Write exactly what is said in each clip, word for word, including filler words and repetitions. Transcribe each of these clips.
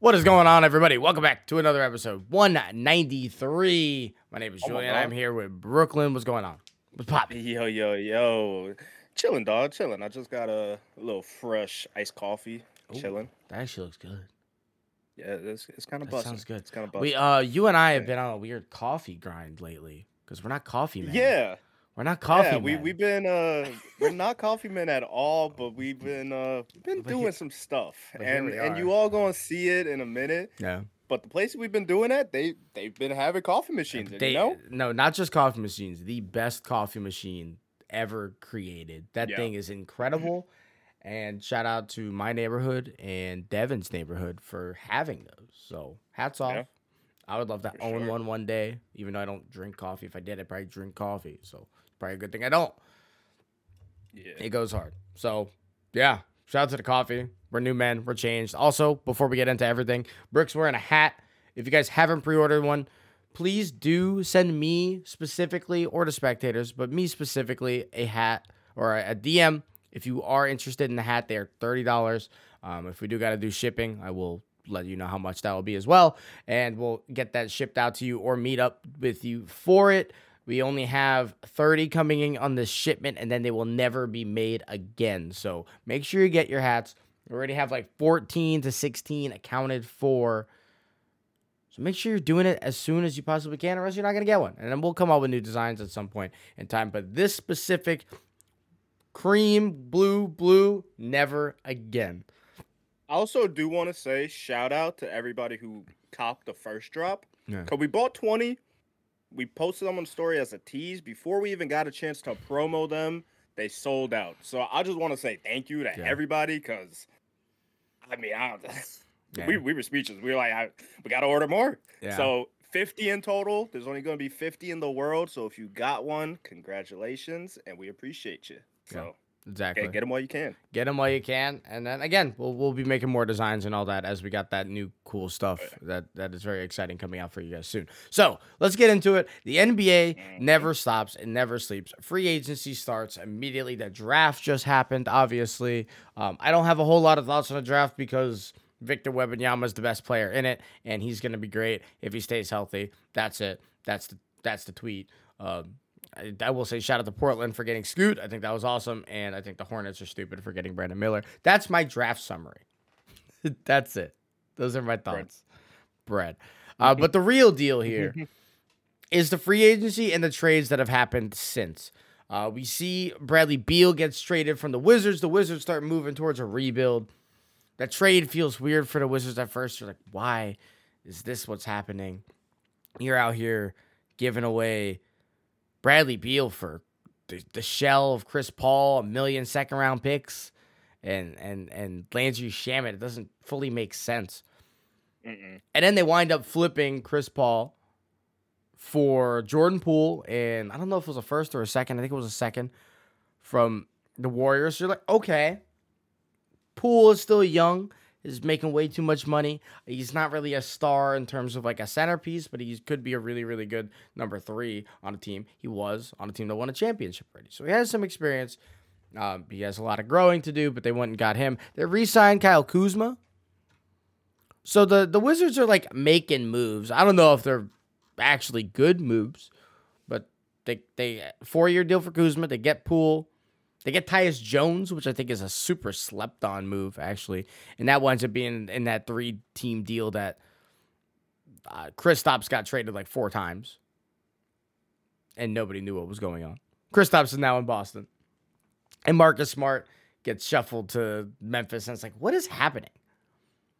What is going on, everybody? Welcome back to another episode, one ninety-three. My name is oh Julian. I'm here with Brooklyn. What's going on? What's poppin'? Yo, yo, yo. Chilling, dog. Chilling. I just got a little fresh iced coffee. Ooh, chilling. That actually looks good. Yeah, it's, it's kind of busting. Sounds good. It's kind of busting. We, uh, you and I have been on a weird coffee grind lately because we're not coffee men. Yeah. We're not coffee yeah, men. We, we've been, uh, we're not coffee men at all, but we've been uh, been but doing here, some stuff. And and you all going to see it in a minute. Yeah. But the places we've been doing that, they, they've been having coffee machines. They, you know? No, not just coffee machines. The best coffee machine ever created. That yeah. thing is incredible. And shout out to my neighborhood and Devin's neighborhood for having those. So hats off. Yeah. I would love to for own sure. one one day, even though I don't drink coffee. If I did, I'd probably drink coffee. So probably a good thing I don't. Yeah. It goes hard. So, yeah. Shout out to the coffee. We're new men. We're changed. Also, before we get into everything, Brooks wearing a hat. If you guys haven't pre-ordered one, please do send me specifically or to spectators, but me specifically a hat or a D M. If you are interested in the hat, they are thirty dollars. Um, if we do got to do shipping, I will let you know how much that will be as well. And we'll get that shipped out to you or meet up with you for it. We only have thirty coming in on this shipment, and then they will never be made again. So make sure you get your hats. We already have like fourteen to sixteen accounted for. So make sure you're doing it as soon as you possibly can, or else you're not going to get one. And then we'll come up with new designs at some point in time. But this specific cream, blue, blue, never again. I also do want to say shout out to everybody who copped the first drop. Yeah. Because we bought twenty. We posted them on the story as a tease. Before we even got a chance to promo them, they sold out. So I just want to say thank you to yeah. everybody, because, I mean, I yeah. we, we were speechless. We were like, I, we got to order more. Yeah. So fifty in total. There's only going to be fifty in the world. So if you got one, congratulations, and we appreciate you. Yeah. So exactly. Get, get them while you can. Get them while you can. And then, again, we'll we'll be making more designs and all that as we got that new cool stuff that, that is very exciting coming out for you guys soon. So let's get into it. The N B A never stops and never sleeps. Free agency starts immediately. The draft just happened, obviously. Um, I don't have a whole lot of thoughts on the draft because Victor Wembanyama is the best player in it, and he's going to be great if he stays healthy. That's it. That's the, that's the tweet. Um, I, I will say shout out to Portland for getting Scoot. I think that was awesome. And I think the Hornets are stupid for getting Brandon Miller. That's my draft summary. That's it. Those are my thoughts. Bread. Bread. Uh, but the real deal here is the free agency and the trades that have happened since. Uh, we see Bradley Beal gets traded from the Wizards. The Wizards start moving towards a rebuild. That trade feels weird for the Wizards at first. You're like, why is this what's happening? You're out here giving away Bradley Beal for the, the shell of Chris Paul, a million second round picks, and and and Landry Shamet. It doesn't fully make sense. Mm-mm. And then they wind up flipping Chris Paul for Jordan Poole, and I don't know if it was a first or a second. I think it was a second from the Warriors. So you're like, okay, Poole is still young. He's making way too much money. He's not really a star in terms of like a centerpiece, but he could be a really, really good number three on a team. He was on a team that won a championship already. So he has some experience. Um, he has a lot of growing to do, but they went and got him. They re-signed Kyle Kuzma. So the, the Wizards are like making moves. I don't know if they're actually good moves, but they they four-year deal for Kuzma. They get Poole. They get Tyus Jones, which I think is a super slept-on move, actually. And that winds up being in that three-team deal that uh, Kristaps got traded like four times. And nobody knew what was going on. Kristaps is now in Boston. And Marcus Smart gets shuffled to Memphis. And it's like, what is happening?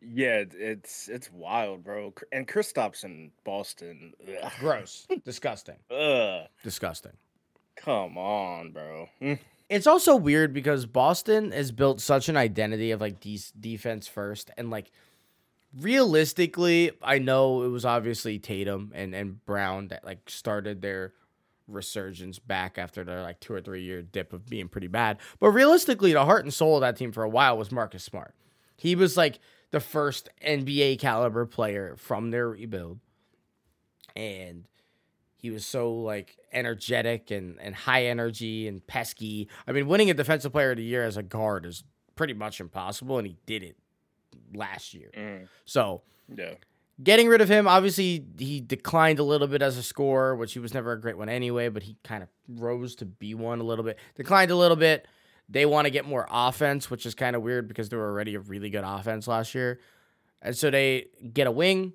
Yeah, it's it's wild, bro. And Kristaps in Boston. Ugh. Gross. Disgusting. Ugh. Disgusting. Come on, bro. Mm. It's also weird because Boston has built such an identity of like de- defense first. And like realistically, I know it was obviously Tatum and, and Brown that like started their resurgence back after their like two or three year dip of being pretty bad. But realistically, the heart and soul of that team for a while was Marcus Smart. He was like the first N B A caliber player from their rebuild. And he was so, like, energetic and, and high energy and pesky. I mean, winning a Defensive Player of the Year as a guard is pretty much impossible, and he did it last year. Mm. So yeah. Getting rid of him, obviously, he declined a little bit as a scorer, which he was never a great one anyway, but he kind of rose to be one a little bit. Declined a little bit. They want to get more offense, which is kind of weird because they were already a really good offense last year. And so they get a wing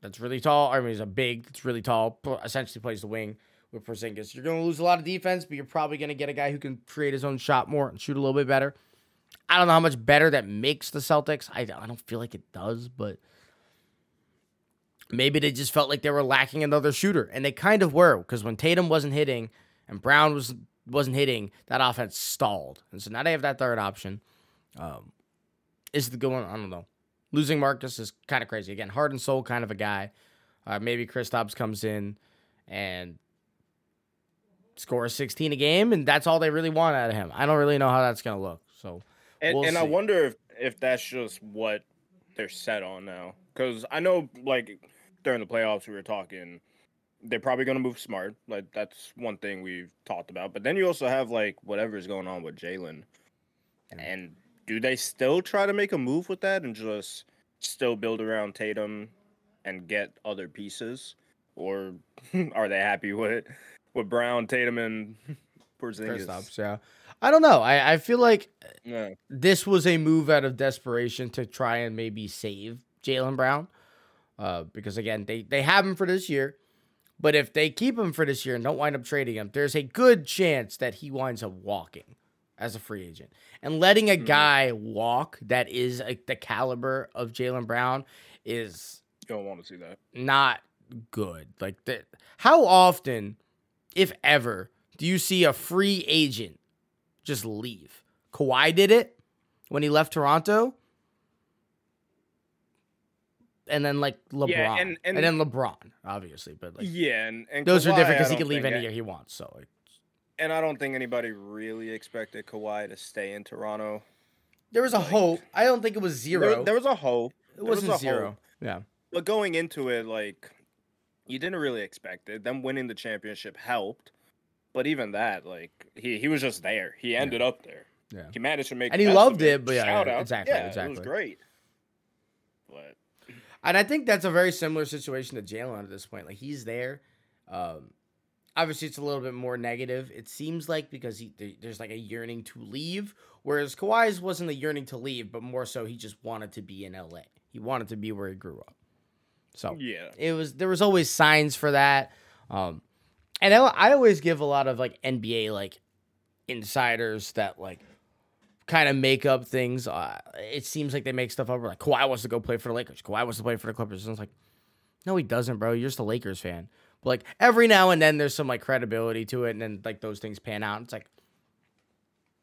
that's really tall. I mean, he's a big that's really tall, essentially plays the wing with Porzingis. You're going to lose a lot of defense, but you're probably going to get a guy who can create his own shot more and shoot a little bit better. I don't know how much better that makes the Celtics. I, I don't feel like it does, but... Maybe they just felt like they were lacking another shooter, and they kind of were, because when Tatum wasn't hitting and Brown was, wasn't hitting, that offense stalled. And so now they have that third option. Um, is the going? I don't know. Losing Marcus is kind of crazy. Again, heart and soul kind of a guy. Uh, maybe Kristaps comes in and scores sixteen a game, and that's all they really want out of him. I don't really know how that's going to look. So, And, we'll and see. I wonder if, if that's just what they're set on now. Because I know, like... during the playoffs, we were talking, they're probably going to move Smart. Like, that's one thing we've talked about. But then you also have, like, whatever's going on with Jaylen. And do they still try to make a move with that and just still build around Tatum and get other pieces? Or are they happy with with Brown, Tatum, and Porzingis? Kristaps, yeah. I don't know. I, I feel like yeah. this was a move out of desperation to try and maybe save Jaylen Brown. Uh, because, again, they, they have him for this year. But if they keep him for this year and don't wind up trading him, there's a good chance that he winds up walking as a free agent. And letting a guy walk that is a, the caliber of Jaylen Brown is... Don't want to see that. Not good. Like, the, how often, if ever, do you see a free agent just leave? Kawhi did it when he left Toronto. And then, like, LeBron. Yeah, and, and, and then LeBron, obviously. But like, yeah, and, and those Kawhi, are different because he can leave any I, year he wants. So, like, and I don't think anybody really expected Kawhi to stay in Toronto. There was a like, hope. I don't think it was zero. There, there was a hope. It wasn't was zero. Hope. Yeah. But going into it, like, you didn't really expect it. Them winning the championship helped. But even that, like, he, he was just there. He ended yeah. up there. Yeah. He managed to make and he loved it. But yeah, yeah exactly. Yeah, exactly. It was great. But. And I think that's a very similar situation to Jaylen at this point. Like, he's there. Um, obviously, it's a little bit more negative, it seems like, because he, there's, like, a yearning to leave, whereas Kawhi's wasn't a yearning to leave, but more so he just wanted to be in L A. He wanted to be where he grew up. So, yeah, it was there was always signs for that. Um, and I, I always give a lot of, like, N B A, like, insiders that, like, kind of make up things. Uh, it seems like they make stuff up. We're like, Kawhi wants to go play for the Lakers. Kawhi wants to play for the Clippers. And it's like, no, he doesn't, bro. You're just a Lakers fan. But like every now and then, there's some like credibility to it, and then like those things pan out. And it's like,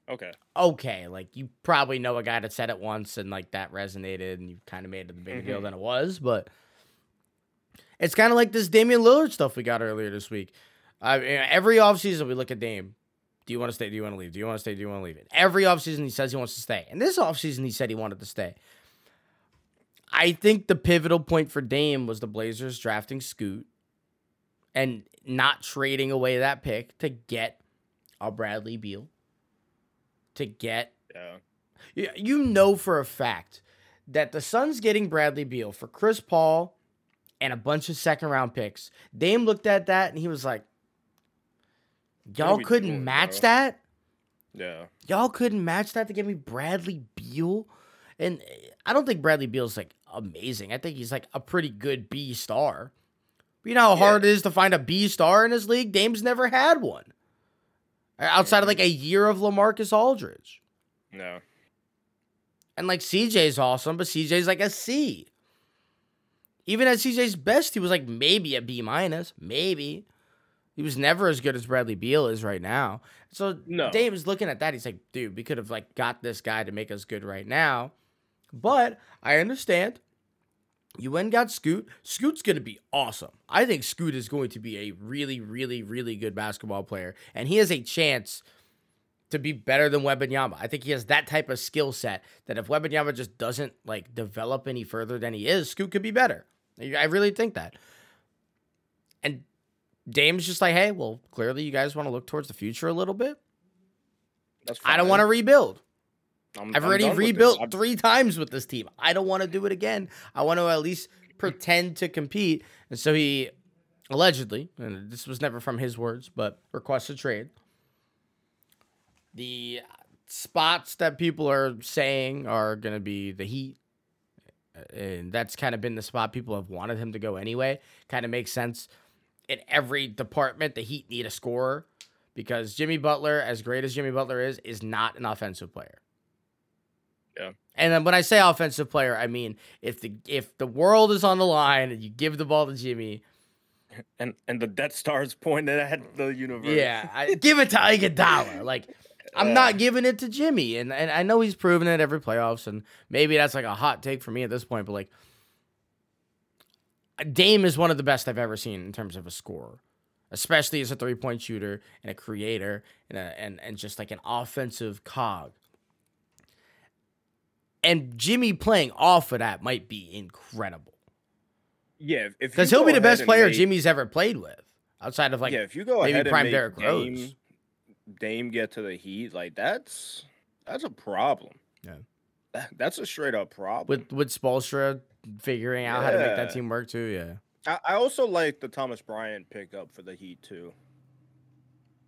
okay, okay, like you probably know a guy that said it once, and like that resonated, and you kind of made it a bigger mm-hmm. deal than it was. But it's kind of like this Damian Lillard stuff we got earlier this week. I mean, every offseason we look at Dame. Do you want to stay? Do you want to leave? Do you want to stay? Do you want to leave? And every offseason he says he wants to stay. And this offseason he said he wanted to stay. I think the pivotal point for Dame was the Blazers drafting Scoot and not trading away that pick to get a Bradley Beal. To get... Yeah. You know for a fact that the Suns getting Bradley Beal for Chris Paul and a bunch of second-round picks. Dame looked at that and he was like, Y'all couldn't doing, match bro? that? Yeah. Y'all couldn't match that to give me Bradley Beal? And I don't think Bradley Beal's, like, amazing. I think he's, like, a pretty good B-star. But you know how yeah. hard it is to find a B-star in this league? Dame's never had one. Outside yeah. of, like, a year of LaMarcus Aldridge. No. And, like, C J's awesome, but C J's, like, a C. Even at C J's best, he was, like, maybe a B-minus. Maybe. He was never as good as Bradley Beal is right now. So no. Dave was looking at that. He's like, dude, we could have like got this guy to make us good right now. But I understand. You went and got Scoot. Scoot's going to be awesome. I think Scoot is going to be a really, really, really good basketball player. And he has a chance to be better than Wembanyama. I think he has that type of skill set that if Wembanyama just doesn't like develop any further than he is, Scoot could be better. I really think that. And Dame's just like, hey, well, clearly you guys want to look towards the future a little bit. That's fine. I don't want to rebuild. I'm, I've I'm already rebuilt three times with this team. I don't want to do it again. I want to at least pretend to compete. And so he allegedly, and this was never from his words, but requests a trade. The spots that people are saying are going to be the Heat. And that's kind of been the spot people have wanted him to go anyway. Kind of makes sense. In every department, the Heat need a scorer because Jimmy Butler, as great as Jimmy Butler is, is not an offensive player. Yeah. And then when I say offensive player, I mean if the if the world is on the line and you give the ball to Jimmy, and and the Death Star's pointed at the universe. Yeah, I, give it to Iguodala. Like I'm uh, not giving it to Jimmy, and and I know he's proven it every playoffs, and maybe that's like a hot take for me at this point, but like Dame is one of the best I've ever seen in terms of a scorer, especially as a three point shooter and a creator and a, and and just like an offensive cog. And Jimmy playing off of that might be incredible. Yeah, because he'll be the best player make, Jimmy's ever played with, outside of like yeah, if you go maybe ahead prime and make Derrick Dame, Rose. Dame get to the Heat, like that's that's a problem. Yeah, that, that's a straight up problem. With with Spoelstra figuring out yeah. how to make that team work too. Yeah, I, I also like the Thomas Bryant pickup for the Heat too.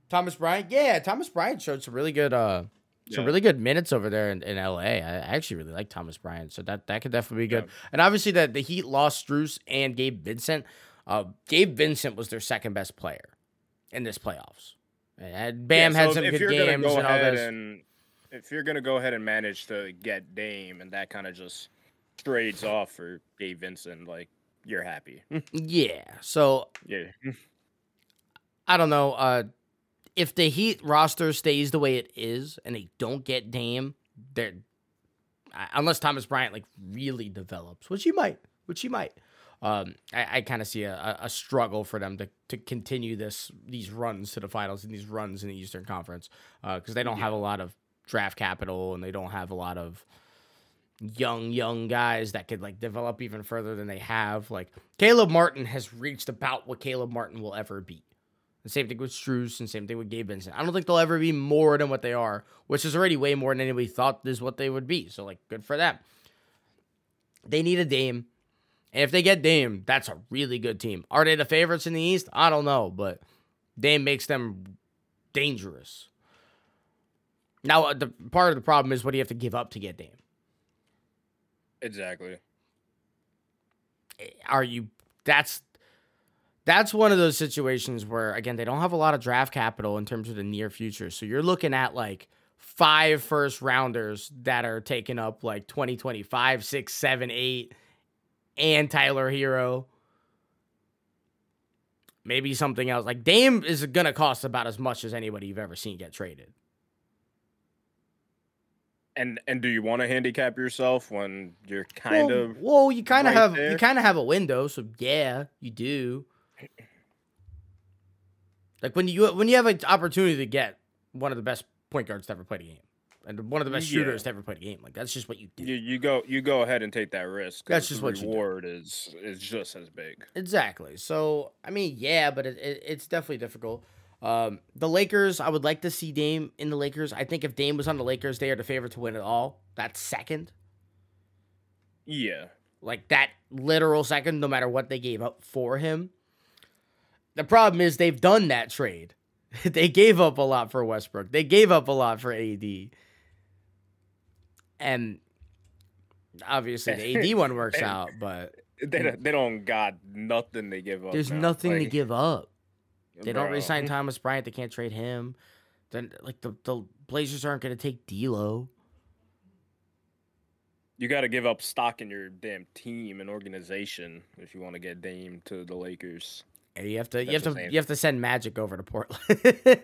Thomas Bryant, yeah, Thomas Bryant showed some really good. Uh, Some yeah. really good minutes over there in, in L A. I actually really like Thomas Bryant, so that, that could definitely be good. Yeah. And obviously, that the Heat lost Strus and Gabe Vincent. Uh, Gabe Vincent was their second best player in this playoffs. And Bam yeah, so had some good games go and all this. And if you're going to go ahead and manage to get Dame, and that kind of just trades off for Gabe Vincent, like you're happy. yeah. So yeah, I don't know. Uh, If the Heat roster stays the way it is and they don't get Dame, they're unless Thomas Bryant like really develops, which he might, which he might. Um, I, I kind of see a, a struggle for them to to continue this these runs to the finals and these runs in the Eastern Conference because uh, they don't yeah. have a lot of draft capital and they don't have a lot of young young guys that could like develop even further than they have. Like Caleb Martin has reached about what Caleb Martin will ever be. The same thing with Strus and same thing with Gabe Vincent. I don't think they'll ever be more than what they are, which is already way more than anybody thought is what they would be. So, like, good for them. They need a Dame. And if they get Dame, that's a really good team. Are they the favorites in the East? I don't know, but Dame makes them dangerous. Now, the part of the problem is what do you have to give up to get Dame? Exactly. Are you... That's... That's one of those situations where, again, they don't have a lot of draft capital in terms of the near future. So you're looking at like five first rounders that are taking up like twenty, twenty-five, six, seven, eight, and Tyler Hero. Maybe something else. Like Dame is going to cost about as much as anybody you've ever seen get traded. And and do you want to handicap yourself when you're kind well, of well, you kind of right have there? You kind of have a window, so yeah, you do. Like when you when you have an opportunity to get one of the best point guards to ever play the game, and one of the best yeah. shooters to ever play the game, like that's just what you do. You, you go you go ahead and take that risk. That's just the what reward you do. is is just as big. Exactly. So I mean, yeah, but it, it it's definitely difficult. Um, the Lakers, I would like to see Dame in the Lakers. I think if Dame was on the Lakers, they are the favorite to win it all. That's second. Yeah, like that literal second, no matter what they gave up for him. The problem is they've done that trade. They gave up a lot for Westbrook. They gave up a lot for A D. And obviously the A D one works out, but... They, they don't got nothing to give up. There's now. nothing like, to give up. They bro. don't re-sign Thomas Bryant. They can't trade him. Then, like, the, the Blazers aren't going to take D'Lo. You got to give up stock in your damn team and organization if you want to get Dame to the Lakers. You have to That's you have to insane. you have to send Magic over to Portland.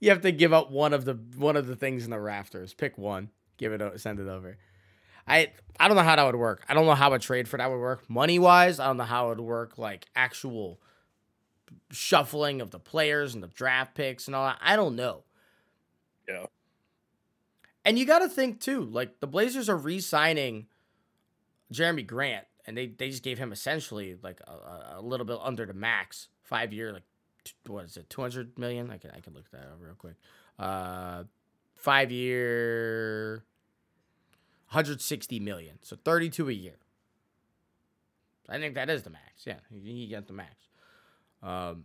You have to give up one of the one of the things in the rafters. Pick one, give it, send it over. I I don't know how that would work. I don't know how a trade for that would work money wise. I don't know how it would work like actual shuffling of the players and the draft picks and all that. I don't know. Yeah. And you got to think too. Like the Blazers are re-signing Jeremy Grant. And they, they just gave him essentially like a, a little bit under the max, five year, like what is it, two hundred million? I can I can look that up real quick. Uh, five year, one hundred sixty million dollars, so thirty-two a year. I think that is the max. Yeah, he got the max. Um,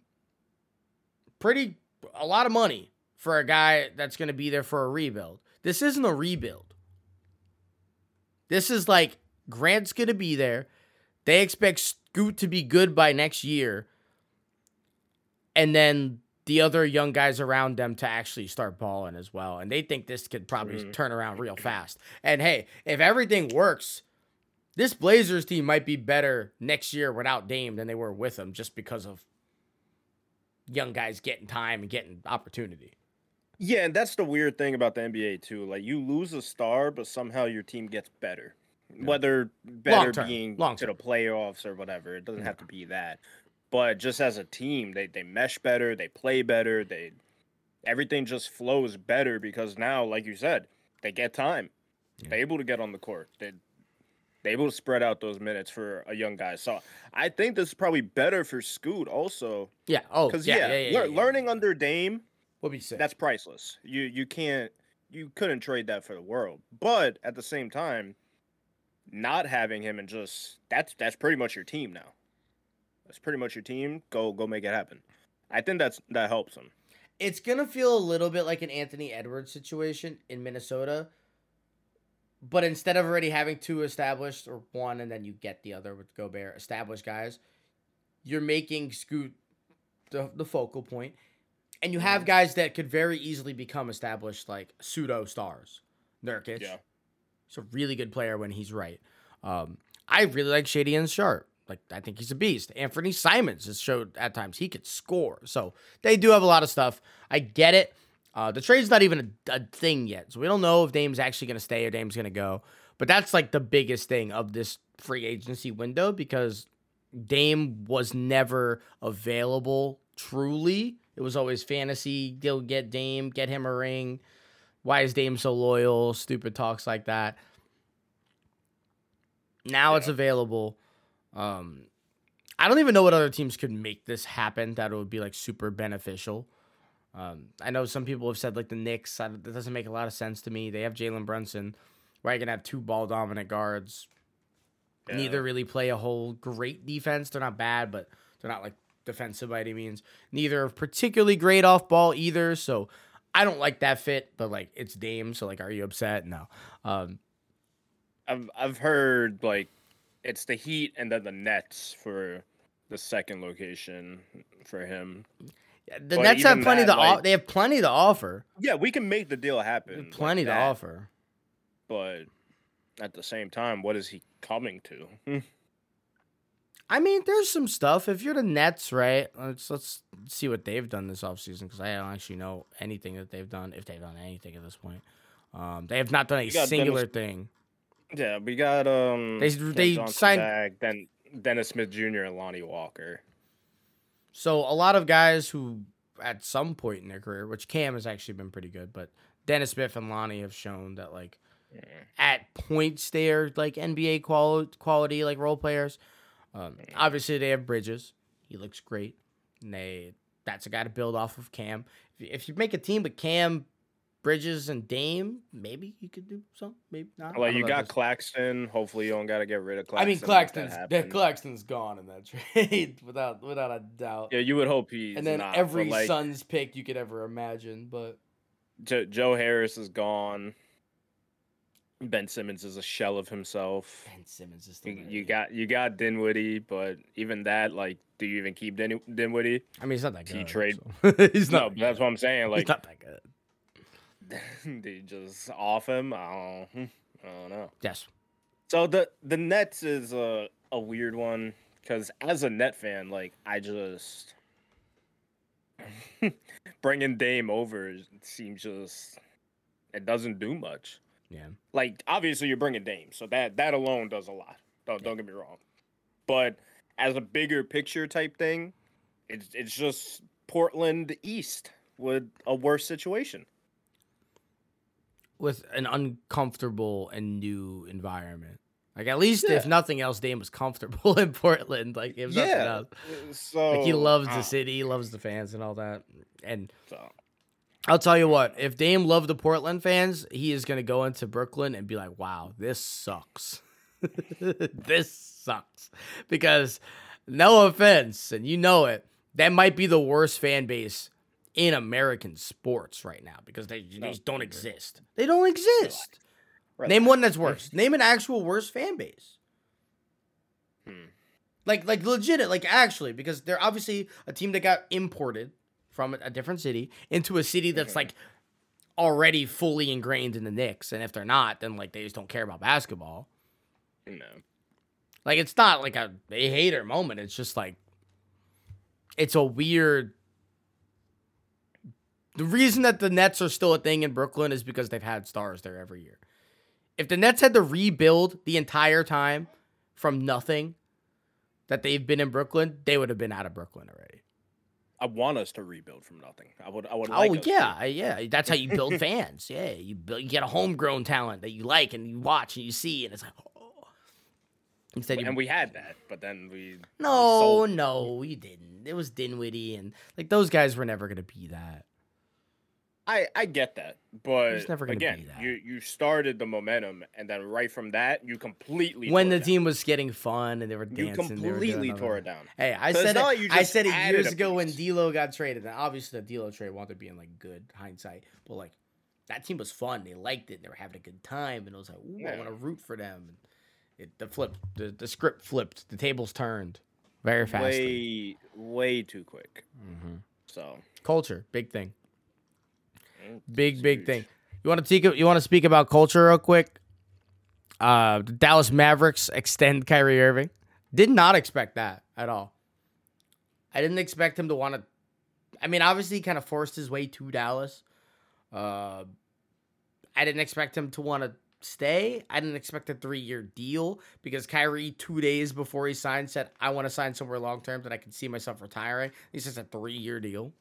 pretty, a lot of money for a guy that's going to be there for a rebuild. This isn't a rebuild. This is like, Grant's going to be there. They expect Scoot to be good by next year. And then the other young guys around them to actually start balling as well. And they think this could probably turn around real fast. And hey, if everything works, this Blazers team might be better next year without Dame than they were with him, just because of young guys getting time and getting opportunity. Yeah, and that's the weird thing about the N B A too. Like, you lose a star, but somehow your team gets better. Yeah. Whether better long-term, being long-term. to the playoffs or whatever. It doesn't yeah. have to be that. But just as a team, they, they mesh better, they play better, they everything just flows better because now, like you said, they get time. Yeah. They're able to get on the court. They, they're able to spread out those minutes for a young guy. So I think this is probably better for Scoot also. Yeah. Oh, because yeah, yeah, yeah, yeah, le- yeah, learning under Dame, we'll be sick. That's priceless. You you can't you couldn't trade that for the world. But at the same time, not having him and just that's that's pretty much your team now. That's pretty much your team. Go go make it happen. I think that's that helps him. It's gonna feel a little bit like an Anthony Edwards situation in Minnesota, but instead of already having two established or one, and then you get the other with Gobert, established guys, you're making Scoot the, the focal point, and you have guys that could very easily become established, like pseudo stars. Nurkic, yeah. He's a really good player when he's right. Um, I really like Shady and Sharp. Like, I think he's a beast. Anthony Simons has showed at times he could score. So they do have a lot of stuff. I get it. Uh, the trade's not even a, a thing yet. So we don't know if Dame's actually going to stay or Dame's going to go. But that's like the biggest thing of this free agency window, because Dame was never available truly. It was always fantasy. Go get Dame, get him a ring. Why is Dame so loyal? Stupid talks like that. Now yeah. it's available. Um, I don't even know what other teams could make this happen that it would be like super beneficial. Um, I know some people have said like the Knicks. I, that doesn't make a lot of sense to me. They have Jalen Brunson, where I can have two ball dominant guards. Yeah. Neither really play a whole great defense. They're not bad, but they're not like defensive by any means. Neither particularly great off ball either. So I don't like that fit, but like it's Dame. So like, are you upset? No. Um, I've I've heard like. It's the Heat and then the Nets for the second location for him. Yeah, the but Nets have plenty that, to like, o- they have plenty to offer. Yeah, we can make the deal happen. Plenty like to that. offer. But at the same time, what is he coming to? I mean, there's some stuff. If you're the Nets, right? Let's let's see what they've done this offseason, because I don't actually know anything that they've done, if they've done anything at this point. Um, they have not done a singular Dennis- thing. Yeah, we got um. They they Johnson signed back, then Dennis Smith Junior and Lonnie Walker. So a lot of guys who at some point in their career, which Cam has actually been pretty good, but Dennis Smith and Lonnie have shown that like yeah. at points they are like N B A quali- quality like role players. Um, yeah. Obviously they have Bridges. He looks great. And they that's a guy to build off of Cam. If, if you make a team with Cam, Bridges, and Dame, maybe you could do something. Maybe not. Well, you got Claxton. Hopefully, you don't got to get rid of Claxton. I mean, Claxton's that Claxton's gone in that trade without without a doubt. Yeah, you would hope he's And then not, every like, Suns pick you could ever imagine, but jo- Joe Harris is gone. Ben Simmons is a shell of himself. Ben Simmons is still you, you got you got Dinwiddie, but even that, like, do you even keep Din- Dinwiddie? I mean, he's not that good. You trade. So. he's no, not. That's what I'm saying. Like, he's not that good. They just off him. I don't, I don't know. Yes. So the the Nets is a a weird one, because as a Net fan, like I just bringing Dame over seems just it doesn't do much. Yeah. Like obviously you're bringing Dame, so that that alone does a lot. Don't yeah. don't get me wrong. But as a bigger picture type thing, it's it's just Portland East with a worse situation. With an uncomfortable and new environment. Like, at least yeah. if nothing else, Dame was comfortable in Portland. Like, if nothing yeah. else. So, like, he loves uh, the city, loves the fans and all that. And so. I'll tell you what, if Dame loved the Portland fans, he is going to go into Brooklyn and be like, wow, this sucks. This sucks. Because, no offense, and you know it, that might be the worst fan base in American sports right now because they, they just don't exist. They don't exist. Right. Name one that's worse. Name an actual worse fan base. Hmm. Like, like legit, like actually, because they're obviously a team that got imported from a different city into a city that's like already fully ingrained in the Knicks. And if they're not, then like they just don't care about basketball. No. Like it's not like a they hate her moment. It's just like it's a weird. The reason that the Nets are still a thing in Brooklyn is because they've had stars there every year. If the Nets had to rebuild the entire time from nothing that they've been in Brooklyn, they would have been out of Brooklyn already. I want us to rebuild from nothing. I would. I would. Like oh us yeah, to. yeah. That's how you build fans. Yeah, you build, you get a homegrown talent that you like and you watch and you see, and it's like, oh. Instead, and you, we had that, but then we. No, we no, we didn't. It was Dinwiddie and like those guys were never gonna be that. I I get that, but it's never gonna again, be that. you you started the momentum, and then right from that, you completely when tore the it team down. Was getting fun and they were dancing, you completely they were tore it down. Hey, I said it, like I said it years ago when D'Lo got traded. And obviously, the D'Lo trade wanted to be in like good hindsight, but like that team was fun. They liked it. They were having a good time, and it was like, ooh, yeah. I want to root for them. And it the flip the, the script flipped. The tables turned very fast. Way way too quick. Mm-hmm. So culture, big thing. Big, big thing. You want to speak, you want to speak about culture real quick? Uh, the Dallas Mavericks extend Kyrie Irving. Did not expect that at all. I didn't expect him to want to... I mean, obviously, he kind of forced his way to Dallas. Uh, I didn't expect him to want to stay. I didn't expect a three-year deal because Kyrie, two days before he signed, said, I want to sign somewhere long-term that I can see myself retiring. It's just a three-year deal.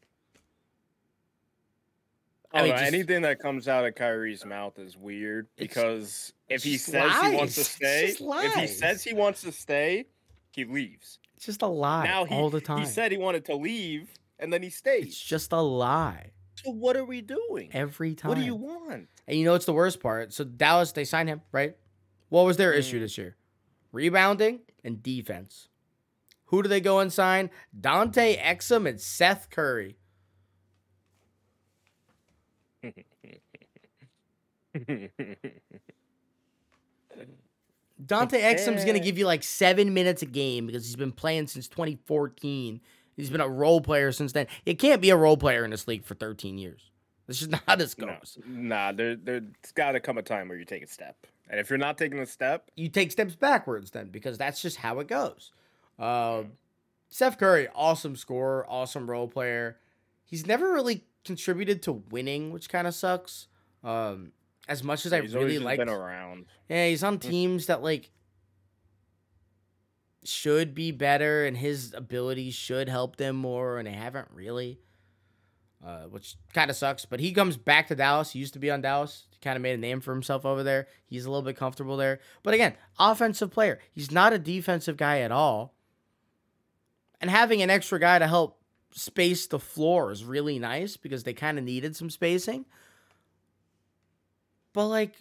I mean, oh, just, anything that comes out of Kyrie's mouth is weird because if he says lies. he wants to stay, if he says he wants to stay, he leaves. It's just a lie now he, all the time. He said he wanted to leave and then he stayed. It's just a lie. So what are we doing? Every time. What do you want? And you know it's the worst part. So Dallas, they signed him, right? What was their mm. issue this year? Rebounding and defense. Who do they go and sign? Dante Exum and Seth Curry. Dante Exum's gonna give you like seven minutes a game because he's been playing since twenty fourteen. He's been a role player since then. You can't be a role player in this league for thirteen years. This is not how this goes. No, nah, there, there's gotta come a time where you take a step, and if you're not taking a step, you take steps backwards then because that's just how it goes. Uh, Steph Curry, awesome scorer, awesome role player. He's never really contributed to winning, which kind of sucks. Um, as much as I he's really like, been around. Yeah, he's on teams that like should be better, and his abilities should help them more, and they haven't really, uh, which kind of sucks. But he comes back to Dallas. He used to be on Dallas. He kind of made a name for himself over there. He's a little bit comfortable there. But again, offensive player. He's not a defensive guy at all. And having an extra guy to help space the floor is really nice because they kind of needed some spacing. But, like,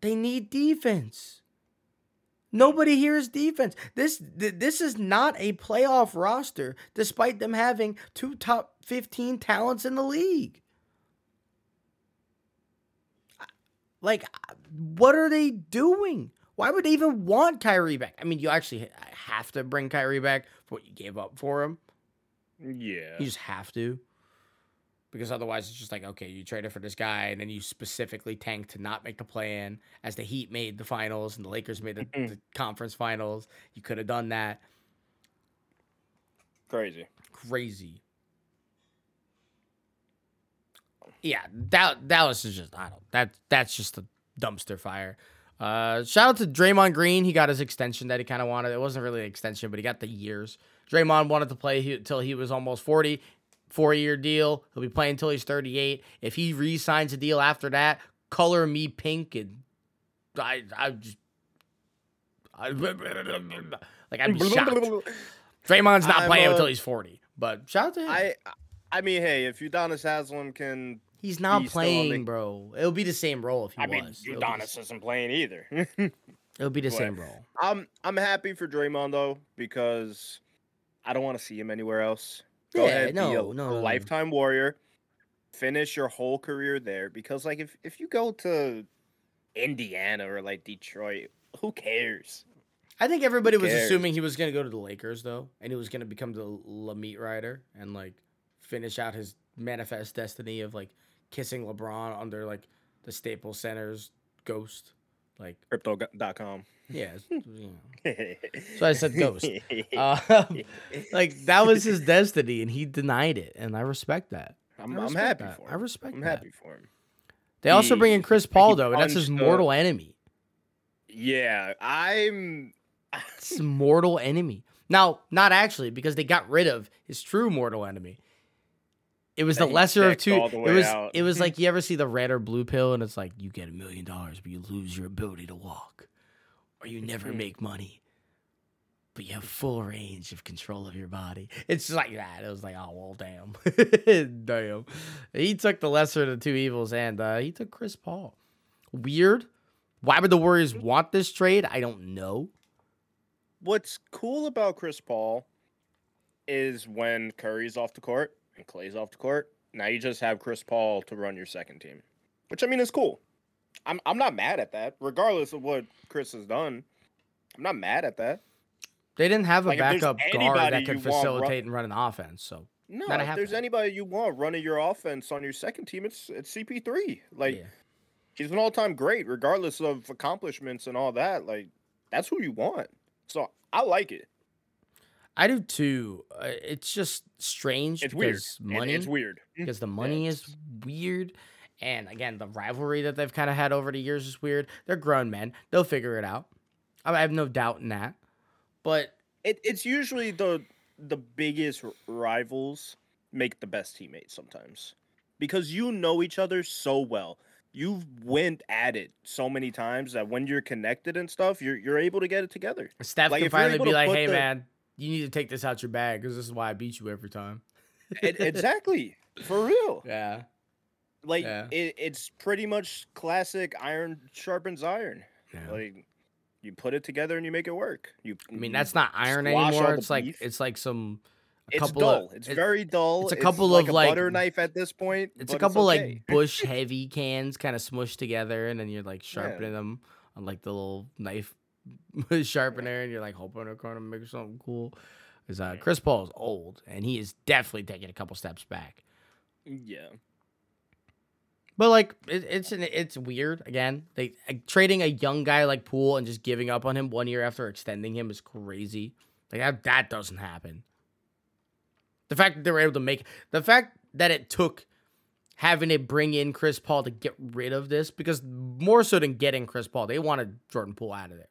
they need defense. Nobody here is defense. This th- this is not a playoff roster, despite them having two top fifteen talents in the league. Like, what are they doing? Why would they even want Kyrie back? I mean, you actually have to bring Kyrie back for what you gave up for him. Yeah. You just have to. Because otherwise, it's just like, okay, you traded for this guy, and then you specifically tanked to not make the play-in, as the Heat made the finals, and the Lakers made the, the conference finals. You could have done that. Crazy. Crazy. Yeah, that, Dallas is just, I don't, that, that's just a dumpster fire. Uh, shout out to Draymond Green. He got his extension that he kind of wanted. It wasn't really an extension, but he got the years. Draymond wanted to play until he, he was almost forty. Four-year deal. He'll be playing until he's thirty-eight. If he re-signs a deal after that, color me pink and I, I just, I, like I'd be shocked. Draymond's not I'm playing a, until he's forty. But shout out to him. I, I mean, hey, if Udonis Haslem can He's not he's playing, the... bro. It'll be the same role if he I was. I mean, Udonis isn't playing either. It'll be the but same role. I'm I'm happy for Draymond, though, because I don't want to see him anywhere else. Go yeah, ahead, no, be a, no, a lifetime no. warrior. Finish your whole career there. Because, like, if, if you go to Indiana or, like, Detroit, who cares? I think everybody was assuming he was going to go to the Lakers, though, and he was going to become the LaMelo rider and, like, finish out his manifest destiny of, like, kissing LeBron under, like, the Staples Center's ghost, like crypto dot com. Yeah, you know. So I said ghost. Um, like that was his destiny, and he denied it, and I respect that. I'm, respect I'm happy that. for him. I respect. I'm that. happy for him. They he, also bring in Chris Paul though, and that's his mortal up. enemy. Yeah, I'm. It's his mortal enemy. Now, not actually, because they got rid of his true mortal enemy. It was the lesser of two. It was out. It was like, you ever see the red or blue pill, and it's like, you get a million dollars, but you lose your ability to walk, or you never make money, but you have full range of control of your body. It's like that. It was like, oh well, damn, damn. He took the lesser of the two evils, and uh, he took Chris Paul. Weird. Why would the Warriors want this trade? I don't know. What's cool about Chris Paul is when Curry's off the court and Clay's off the court, now you just have Chris Paul to run your second team, which, I mean, is cool. I'm I'm not mad at that, regardless of what Chris has done. I'm not mad at that. They didn't have a like, backup guard that could facilitate run... and run an offense, so no. If happen. there's anybody you want running your offense on your second team, it's it's C P three. Like yeah. he's an all-time great, regardless of accomplishments and all that. Like that's who you want. So I like it. I do too. Uh, it's just strange. It's weird. Money, it's weird because the money it's... is weird, and again, the rivalry that they've kind of had over the years is weird. They're grown men; they'll figure it out. I have no doubt in that. But it, it's usually the the biggest rivals make the best teammates sometimes, because you know each other so well. You've went at it so many times that when you're connected and stuff, you're you're able to get it together. Steph like, can finally be like, "Hey, the... man." You need to take this out your bag because this is why I beat you every time. it, exactly. For real. Yeah. Like, yeah. It, it's pretty much classic iron sharpens iron. Yeah. Like, you put it together and you make it work. You. I mean, that's not iron anymore. It's like beef. it's like some... A it's dull. Of, it's it, very dull. It's a couple it's like of a like... butter knife at this point. It's a couple it's okay. like Bush heavy cans kind of smushed together, and then you're like sharpening yeah. them on like the little knife sharpener, and you're like hoping they're going to make something cool, because uh, Chris Paul is old and he is definitely taking a couple steps back. Yeah, but like it, it's an, it's weird. Again, they like, trading a young guy like Poole and just giving up on him one year after extending him is crazy. Like that, that doesn't happen. The fact that they were able to make the fact that it took having to bring in Chris Paul to get rid of this, because more so than getting Chris Paul, they wanted Jordan Poole out of there.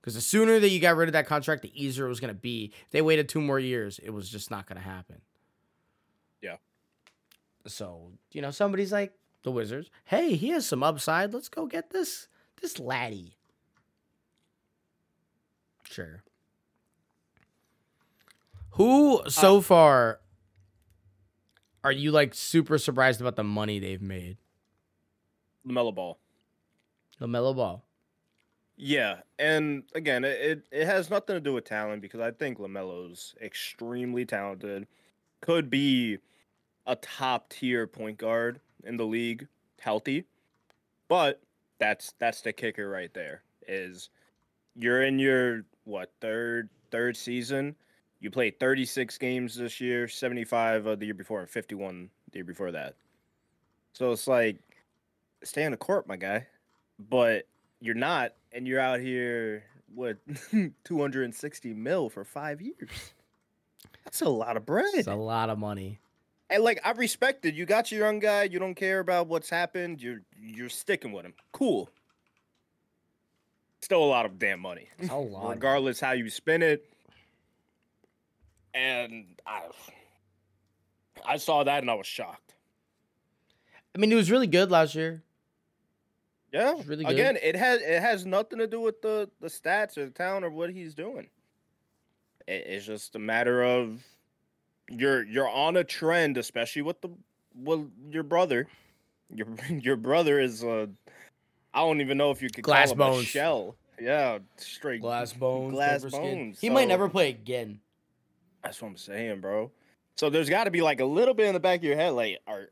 Because the sooner that you got rid of that contract, the easier it was going to be. If they waited two more years, it was just not going to happen. Yeah. So, you know, somebody's like, the Wizards, hey, he has some upside. Let's go get this this laddie. Sure. Who, so uh, far, are you, like, super surprised about the money they've made? LaMelo Ball. LaMelo Ball. Yeah, and again, it, it has nothing to do with talent, because I think LaMelo's extremely talented, could be a top-tier point guard in the league, healthy, but that's that's the kicker right there, is you're in your, what, third third season? You played thirty-six games this year, seventy-five uh, the year before, and fifty-one the year before that. So it's like, stay on the court, my guy, but you're not. And you're out here, what, two hundred sixty mil for five years. That's a lot of bread. That's a lot of money. And, like, I respect it. You got your young guy. You don't care about what's happened. You're you're sticking with him. Cool. Still a lot of damn money. A lot. Regardless how you spin it. And I, I saw that and I was shocked. I mean, it was really good last year. Yeah, really good. Again, it has it has nothing to do with the, the stats or the talent or what he's doing. It, it's just a matter of you're you're on a trend, especially with the with your brother, your your brother is uh I don't even know if you could glass call him bones. A shell. Yeah, straight glass bones. Glass bones. He so, might never play again. That's what I'm saying, bro. So there's got to be like a little bit in the back of your head, like, are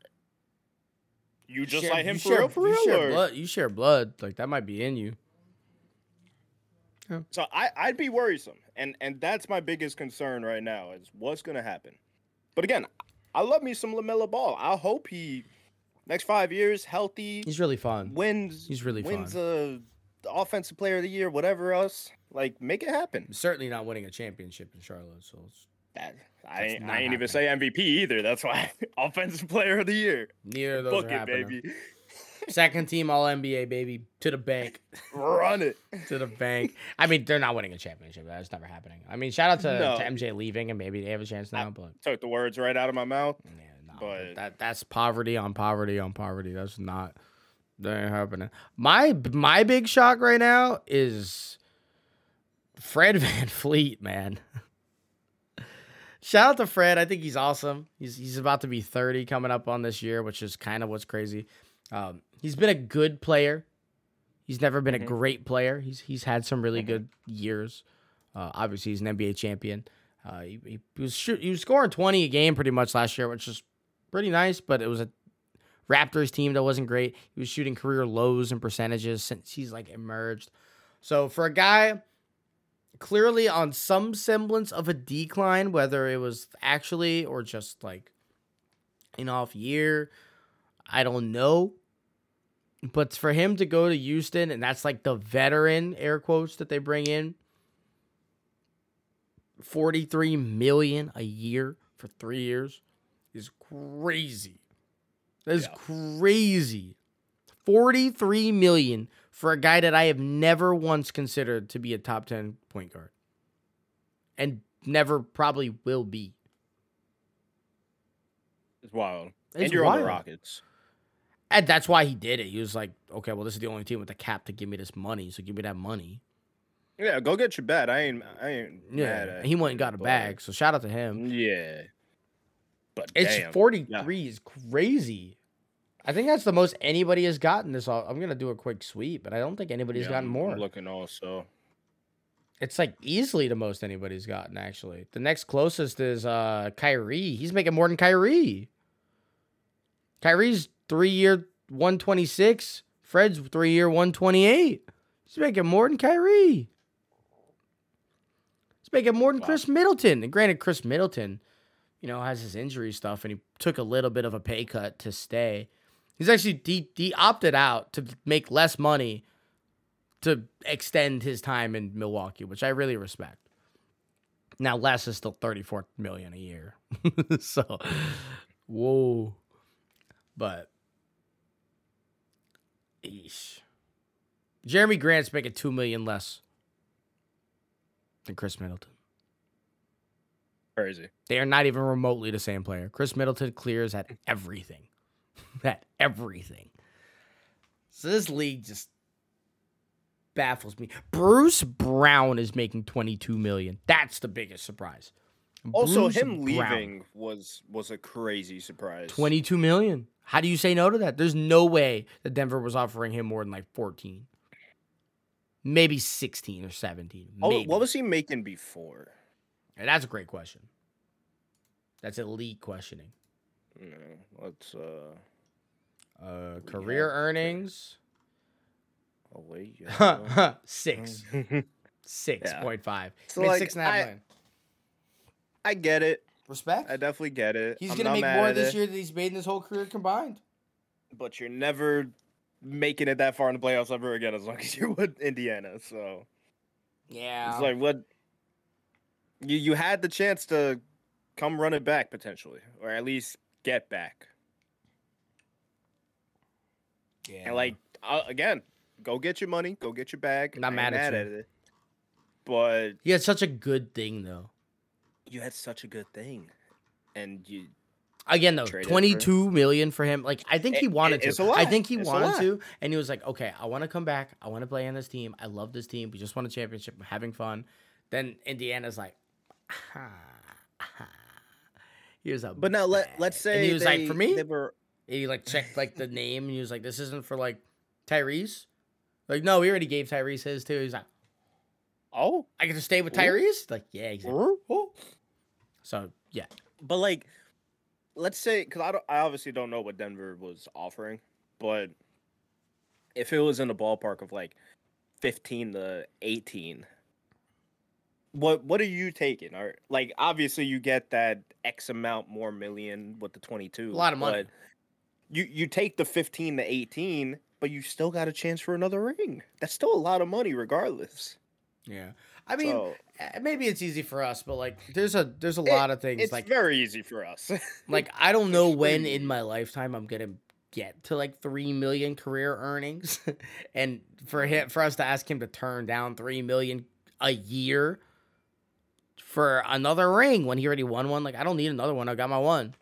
you just share, like him for share, real? For you real, share or? Blood. You share blood, like that might be in you. Yeah. So I, I'd be worrisome, and and that's my biggest concern right now is what's gonna happen. But again, I love me some LaMelo Ball. I hope he next five years healthy. He's really fun. Wins. He's really wins fun. Wins the offensive player of the year, whatever else. Like make it happen. I'm certainly not winning a championship in Charlotte, so. It's... That I ain't, I ain't even say M V P either. That's why offensive player of the year. Neither of those Book are it, happening. Baby. Second team all N B A, baby. To the bank. Run it. To the bank. I mean, they're not winning a championship. That's never happening. I mean, shout out to, no. to M J leaving, and maybe they have a chance now. I but took the words right out of my mouth. Yeah, no, but that that's poverty on poverty on poverty. That's not that ain't happening. My my big shock right now is Fred Van Fleet, man. Shout out to Fred. I think he's awesome. He's he's about to be thirty coming up on this year, which is kind of what's crazy. Um, he's been a good player. He's never been mm-hmm. a great player. He's he's had some really mm-hmm. good years. Uh, obviously, he's an N B A champion. Uh, he, he, he was shoot, he was scoring twenty a game pretty much last year, which is pretty nice. But it was a Raptors team that wasn't great. He was shooting career lows in percentages since he's like emerged. So for a guy. Clearly on some semblance of a decline, whether it was actually or just like an off year, I don't know. But for him to go to Houston, and that's like the veteran air quotes that they bring in, forty-three million dollars a year for three years is crazy. That is yeah. crazy. forty-three million dollars for a guy that I have never once considered to be a top ten point guard. And never probably will be. It's wild. It's and you're wild. On the Rockets. And that's why he did it. He was like, okay, well, this is the only team with the cap to give me this money, so give me that money. Yeah, go get your bet. I ain't I ain't yeah, mad at he went and got a bag, so shout out to him. Yeah. But it's damn. forty-three yeah. is crazy. I think that's the most anybody has gotten this all. I'm going to do a quick sweep, but I don't think anybody's yeah, gotten more. I'm looking also. It's like easily the most anybody's gotten, actually. The next closest is uh, Kyrie. He's making more than Kyrie. Kyrie's three-year one twenty-six. Fred's three-year one twenty-eight. He's making more than Kyrie. He's making more than wow. Chris Middleton. And granted, Chris Middleton, you know, has his injury stuff, and he took a little bit of a pay cut to stay. He's actually de-, de opted out to make less money to extend his time in Milwaukee, which I really respect. Now, less is still thirty-four million dollars a year. So, whoa. But, eesh. Jeremy Grant's making two million dollars less than Chris Middleton. Crazy. They are not even remotely the same player. Chris Middleton clears at everything. At everything. So this league just baffles me. Bruce Brown is making twenty-two million dollars. That's the biggest surprise. Also, Bruce him Brown, leaving was was a crazy surprise. twenty-two million dollars. How do you say no to that? There's no way that Denver was offering him more than like fourteen. Maybe sixteen or seventeen. Maybe. What was he making before? And that's a great question. That's elite questioning. Yeah, let's uh, uh career earnings. Oh wait, yeah. six, six point yeah. five. So like, six and a half I, million. I get it. Respect. I definitely get it. He's I'm gonna make more this it. year than he's made in his whole career combined. But you're never making it that far in the playoffs ever again as long as you're with Indiana. So yeah, it's like what you you had the chance to come run it back potentially, or at least. Get back. Yeah. And like uh, again, go get your money, go get your bag. Not mad, mad at it. But you had such a good thing, though. You had such a good thing, and you again though twenty-two for... million for him. Like I think he wanted it, it's to. A lot. I think he it's wanted to, and he was like, "Okay, I want to come back. I want to play on this team. I love this team. We just won a championship. I'm having fun." Then Indiana's like, ah, ah. Here's a but now let, let's say he was they, like, for me, they were And he like checked like the name and he was like, this isn't for like Tyrese. Like, no, we already gave Tyrese his too. He's like, oh, I get to stay with Tyrese? Ooh. Like, yeah, exactly. Ooh. Ooh. So yeah. But like, let's say, because I, don't, I obviously don't know what Denver was offering, but if it was in the ballpark of like fifteen to eighteen, what what are you taking? Or like, obviously you get that X amount more million with the twenty-two. A lot of money. You you take the fifteen to eighteen, but you still got a chance for another ring. That's still a lot of money regardless. Yeah. I mean, so, maybe it's easy for us, but like there's a there's a it, lot of things. It's like very easy for us. Like, I don't know when in my lifetime I'm gonna get to like three million career earnings, and for him, for us to ask him to turn down three million a year for another ring when he already won one. Like, I don't need another one. I got my one.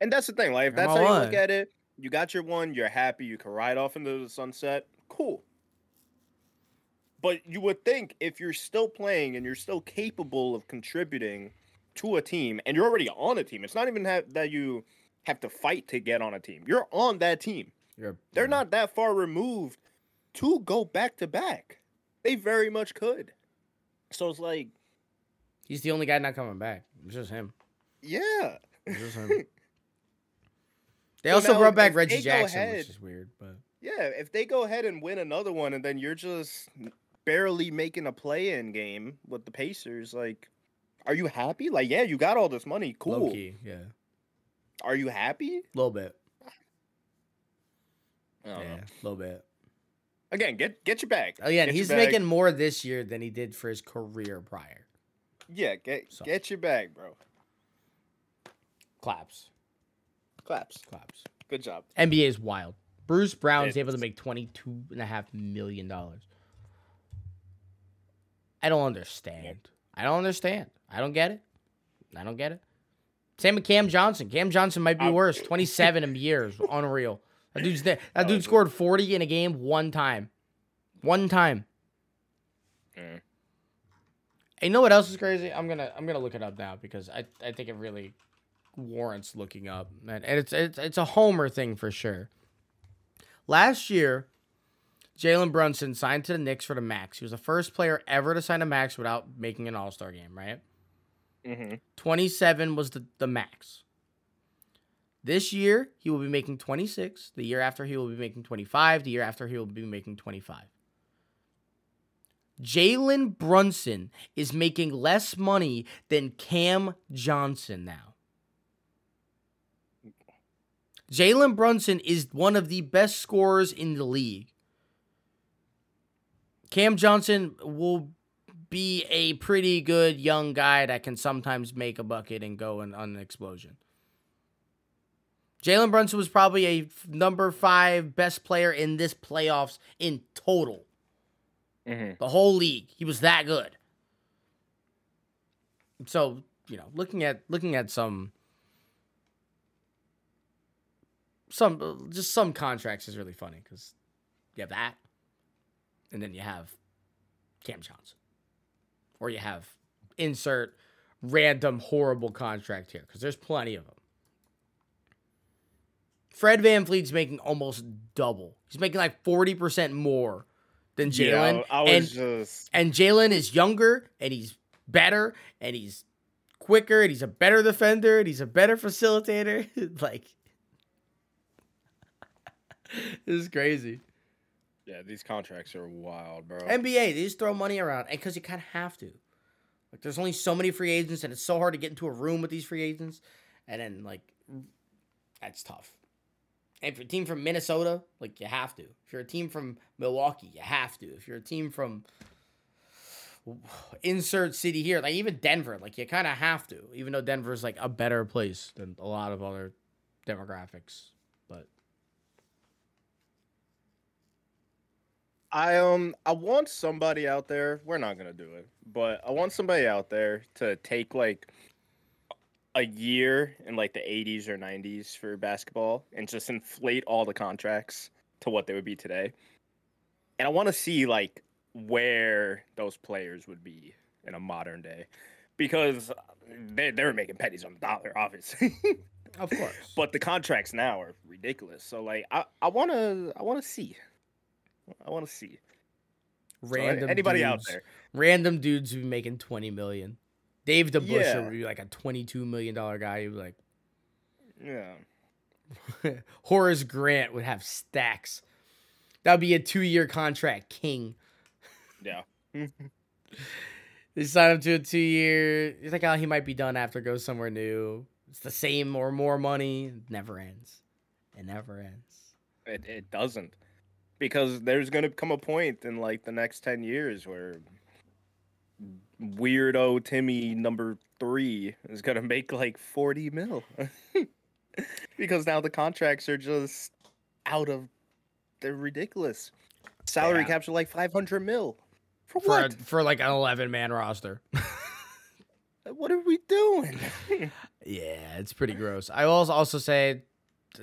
And that's the thing. Like, if that's how you look at it, you got your one. You're happy. You can ride off into the sunset. Cool. But you would think if you're still playing and you're still capable of contributing to a team, and you're already on a team, it's not even have, that you have to fight to get on a team. You're on that team. You're, They're yeah. not that far removed to go back to back. They very much could. So it's like, he's the only guy not coming back. It's just him. Yeah. It's just him. They so also now, brought back Reggie Jackson, ahead, which is weird. But yeah, if they go ahead and win another one, and then you're just barely making a play-in game with the Pacers, like, are you happy? Like, yeah, you got all this money. Cool. Low key, yeah. Are you happy? A little bit. I don't yeah, a little bit. Again, get get your bag. Oh yeah, get he's making more this year than he did for his career prior. Yeah, get so. get your bag, bro. Claps. Claps. Claps. Good job. N B A is wild. Bruce Brown's able to make twenty-two point five million dollars. I don't understand. I don't understand. I don't get it. I don't get it. Same with Cam Johnson. Cam Johnson might be I'm, worse. twenty-seven in years. Unreal. That dude's there. That dude scored forty in a game one time. One time. Mm. You know what else is crazy? I'm gonna I'm gonna look it up now because I, I think it really warrants looking up. And it's it's it's a homer thing for sure. Last year, Jalen Brunson signed to the Knicks for the max. He was the first player ever to sign a max without making an All-Star game, right? Mm-hmm. twenty-seven was the, the max. This year, he will be making twenty-six. The year after, he will be making twenty-five. The year after, he will be making twenty-five. Jalen Brunson is making less money than Cam Johnson now. Jalen Brunson is one of the best scorers in the league. Cam Johnson will be a pretty good young guy that can sometimes make a bucket and go on an explosion. Jalen Brunson was probably a number five best player in this playoffs in total. Mm-hmm. The whole league. He was that good. So, you know, looking at looking at some some just some contracts is really funny because you have that, and then you have Cam Johnson, or you have insert random horrible contract here because there's plenty of them. Fred Van Fleet's making almost double. He's making like forty percent more than Jalen. Yeah, and, just... and Jalen is younger, and he's better, and he's quicker, and he's a better defender, and he's a better facilitator. Like, this is crazy. Yeah, these contracts are wild, bro. N B A, they just throw money around, and because you kind of have to. Like, there's only so many free agents, and it's so hard to get into a room with these free agents. And then, like, that's tough. And if you're a team from Minnesota, like, you have to. If you're a team from Milwaukee, you have to. If you're a team from insert city here, like even Denver, like you kind of have to, even though Denver's like a better place than a lot of other demographics. But I um I want somebody out there. We're not gonna do it, but I want somebody out there to take like a year in like the eighties or nineties for basketball and just inflate all the contracts to what they would be today. And I want to see like where those players would be in a modern day, because they, they were making pennies on the dollar, obviously. Of course. But the contracts now are ridiculous. So like I, I wanna I wanna see. I wanna see. Random so, anybody dudes, out there. Random dudes who be making twenty million. Dave DeBuscher yeah. would be like a twenty-two million dollar guy. He was like, yeah. Horace Grant would have stacks. That would be a two-year contract king. Yeah. They signed him to a two-year. He's like, oh, he might be done after, go somewhere new. It's the same or more money. It never ends. It never ends. It it doesn't. Because there's going to come a point in like the next ten years where weirdo Timmy number three is going to make like forty mil. Because now the contracts are just out of, they're ridiculous. Salary yeah. caps are like five hundred mil. For, for what? A, for like an eleven man roster. What are we doing? Yeah, it's pretty gross. I will also say,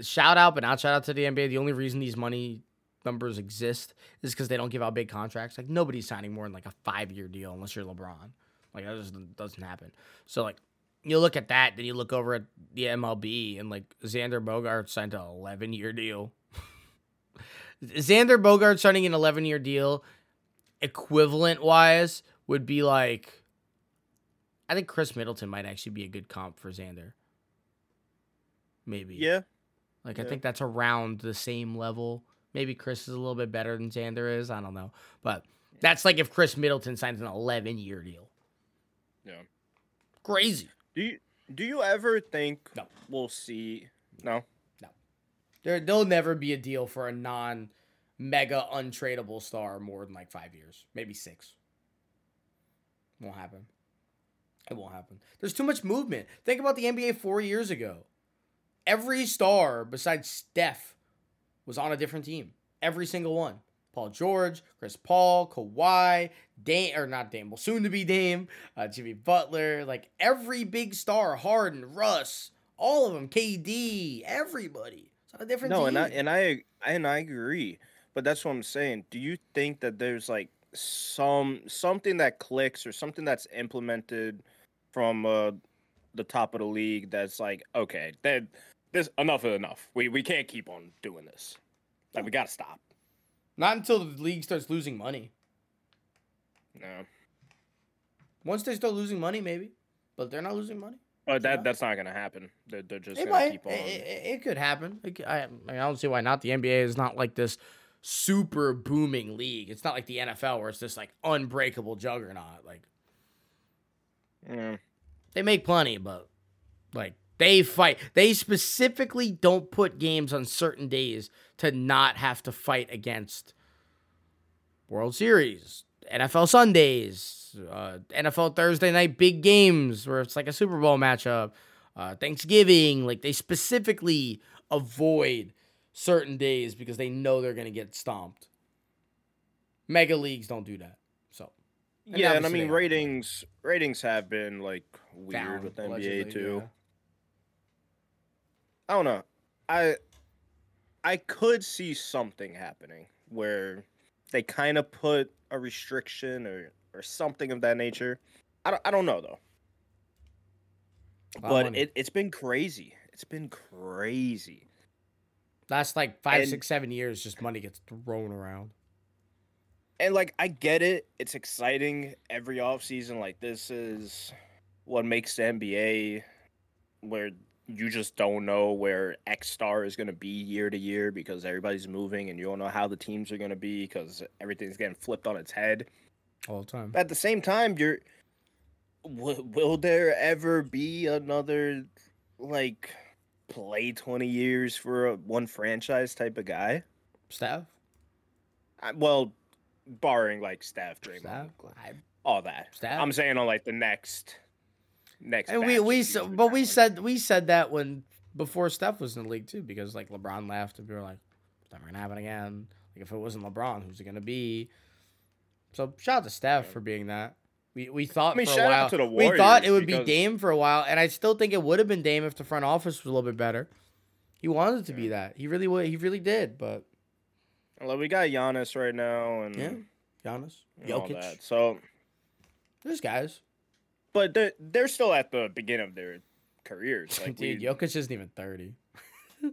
shout out, but not shout out to the N B A. The only reason these money numbers exist is because they don't give out big contracts. Like, nobody's signing more than like a five-year deal unless you're LeBron. Like, that just doesn't happen. So, like, you look at that, then you look over at the M L B, and like Xander Bogaerts signed an eleven-year deal. Xander Bogaerts signing an eleven-year deal, equivalent-wise, would be like, I think Chris Middleton might actually be a good comp for Xander. Maybe. Yeah. Like, yeah. I think that's around the same level. Maybe Chris is a little bit better than Xander is. I don't know. But that's like if Chris Middleton signs an eleven-year deal. Yeah. Crazy. Do you do you ever think no. we'll see? No, no. There there'll never be a deal for a non-mega untradeable star more than like five years, maybe six. Won't happen. It won't happen. There's too much movement. Think about the N B A four years ago. Every star besides Steph was on a different team. Every single one. Paul George, Chris Paul, Kawhi, Dame, or not Dame, well, soon to be Dame, uh, Jimmy Butler, like every big star, Harden, Russ, all of them, K D, everybody. It's on a different no, team. No, and I, and I and I agree, but that's what I'm saying. Do you think that there's like some something that clicks or something that's implemented from uh, the top of the league that's like, okay, that this enough is enough. We we can't keep on doing this. Like no. we gotta stop. Not until the league starts losing money. No. Once they start losing money, maybe. But they're not losing money. But that, that's not going to happen. They're, they're just going to keep on. It, it, it could happen. It, I, I don't see why not. The N B A is not like this super booming league. It's not like the N F L where it's this like unbreakable juggernaut. Like, yeah. They make plenty, but like they fight. They specifically don't put games on certain days to not have to fight against World Series, N F L Sundays, uh, N F L Thursday night big games where it's like a Super Bowl matchup, uh, Thanksgiving. Like, they specifically avoid certain days because they know they're going to get stomped. Mega leagues don't do that. So, and yeah, and I mean, ratings ratings have been like weird down, with the N B A too. Yeah. I don't know. I I could see something happening where they kind of put a restriction or, or something of that nature. I don't, I don't know, though. Wow, but it, it's been crazy. It's been crazy. Last, like, five, and, six, seven years, just money gets thrown around. And, like, I get it. It's exciting every offseason. Like, this is what makes the N B A where you just don't know where X star is going to be year to year because everybody's moving and you don't know how the teams are going to be because everything's getting flipped on its head all the time. But at the same time, you're w- will there ever be another like play twenty years for a one franchise type of guy? Steph? I, well, barring like Steph, Draymond, Steph? all that. Steph? I'm saying on like the next. Next, and we we so, but we said we said that when before Steph was in the league too, because like LeBron left and we were like, it's never gonna happen again. Like, if it wasn't LeBron, who's it gonna be? So shout out to Steph yeah. for being that. We we thought I mean, for shout a while out to the Warriors, we thought it would because... be Dame for a while, and I still think it would have been Dame if the front office was a little bit better. He wanted it to yeah. be that. He really would. He really did. But well, we got Giannis right now, and yeah, Giannis, and Jokic. So there's guys. But they're, they're still at the beginning of their careers. Like, Dude, we, Jokic isn't even thirty.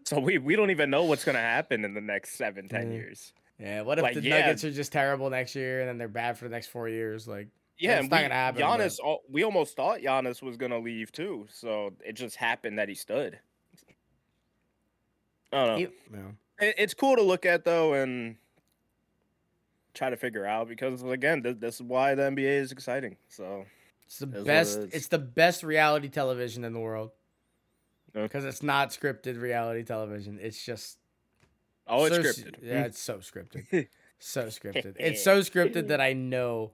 So we, we don't even know what's going to happen in the next seven, ten mm. years. Yeah, what if like, the yeah. Nuggets are just terrible next year and then they're bad for the next four years? Like, yeah, it's not going to happen. Giannis, all, we almost thought Giannis was going to leave too. So it just happened that he stood. I don't know. Yeah. It, it's cool to look at though and try to figure out because, again, th- this is why the N B A is exciting. So it's the best. It it's the best reality television in the world because okay. it's not scripted reality television. It's just. Oh, it's so, scripted. Yeah, it's so scripted. so scripted. It's so scripted that I know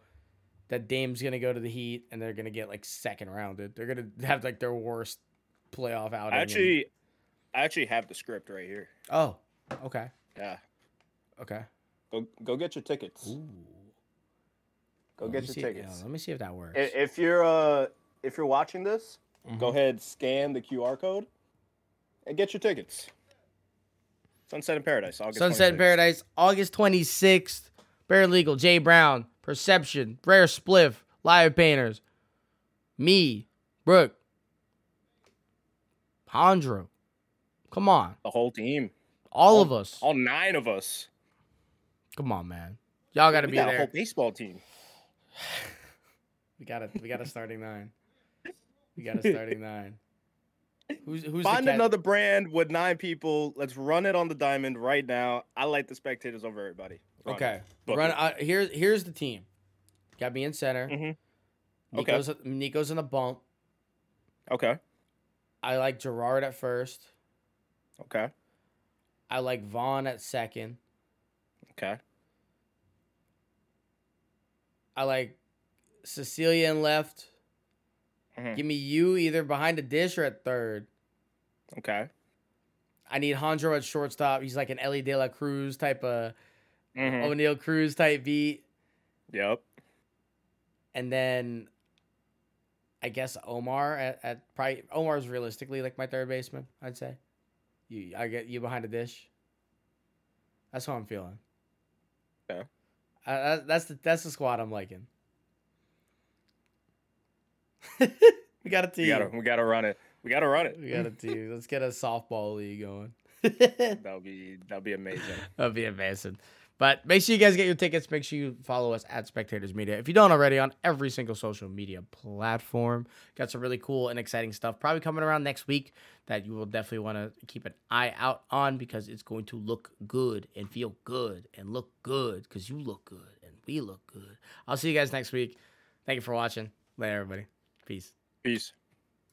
that Dame's going to go to the Heat and they're going to get, like, second rounded. They're going to have, like, their worst playoff outing. I actually, and... I actually have the script right here. Oh, okay. Yeah. Okay. Go go get your tickets. Ooh. Go let get your see, tickets. Yeah, let me see if that works. If you're, uh, if you're watching this, mm-hmm. go ahead, scan the Q R code and get your tickets. Sunset in Paradise, August Sunset twenty-sixth. In Paradise, August twenty-sixth. Paralegal, Jay Brown, Perception, Rare Spliff, Live Painters, me, Brooke, Pondro. Come on. The whole team. All, all of us. All nine of us. Come on, man. Y'all gotta we be got there. A whole baseball team. we gotta we got a starting nine. We got a starting nine. Who's, who's Find another brand with nine people. Let's run it on the diamond right now. I like the spectators over everybody. Run okay. Run, uh, here, here's the team. Got me in center. Mm-hmm. Nico's, okay. Nico's in the bump. Okay. I like Gerard at first. Okay. I like Vaughn at second. Okay. I like Cecilia in left. Mm-hmm. Give me you either behind the dish or at third. Okay. I need Honjo at shortstop. He's like an Ellie De La Cruz type of mm-hmm. O'Neal Cruz type beat. Yep. And then I guess Omar at, at probably Omar's realistically like my third baseman, I'd say. You I get you behind the dish. That's how I'm feeling. Yeah. Uh, that's the that's the squad I'm liking. we got a team. We gotta, we gotta run it. We gotta run it. We got a team. Let's get a softball league going. that'll be that'll be amazing. That'll be amazing. But make sure you guys get your tickets. Make sure you follow us at Spectators Media. If you don't already, on every single social media platform. Got some really cool and exciting stuff probably coming around next week that you will definitely want to keep an eye out on because it's going to look good and feel good and look good because you look good and we look good. I'll see you guys next week. Thank you for watching. Later, everybody. Peace. Peace.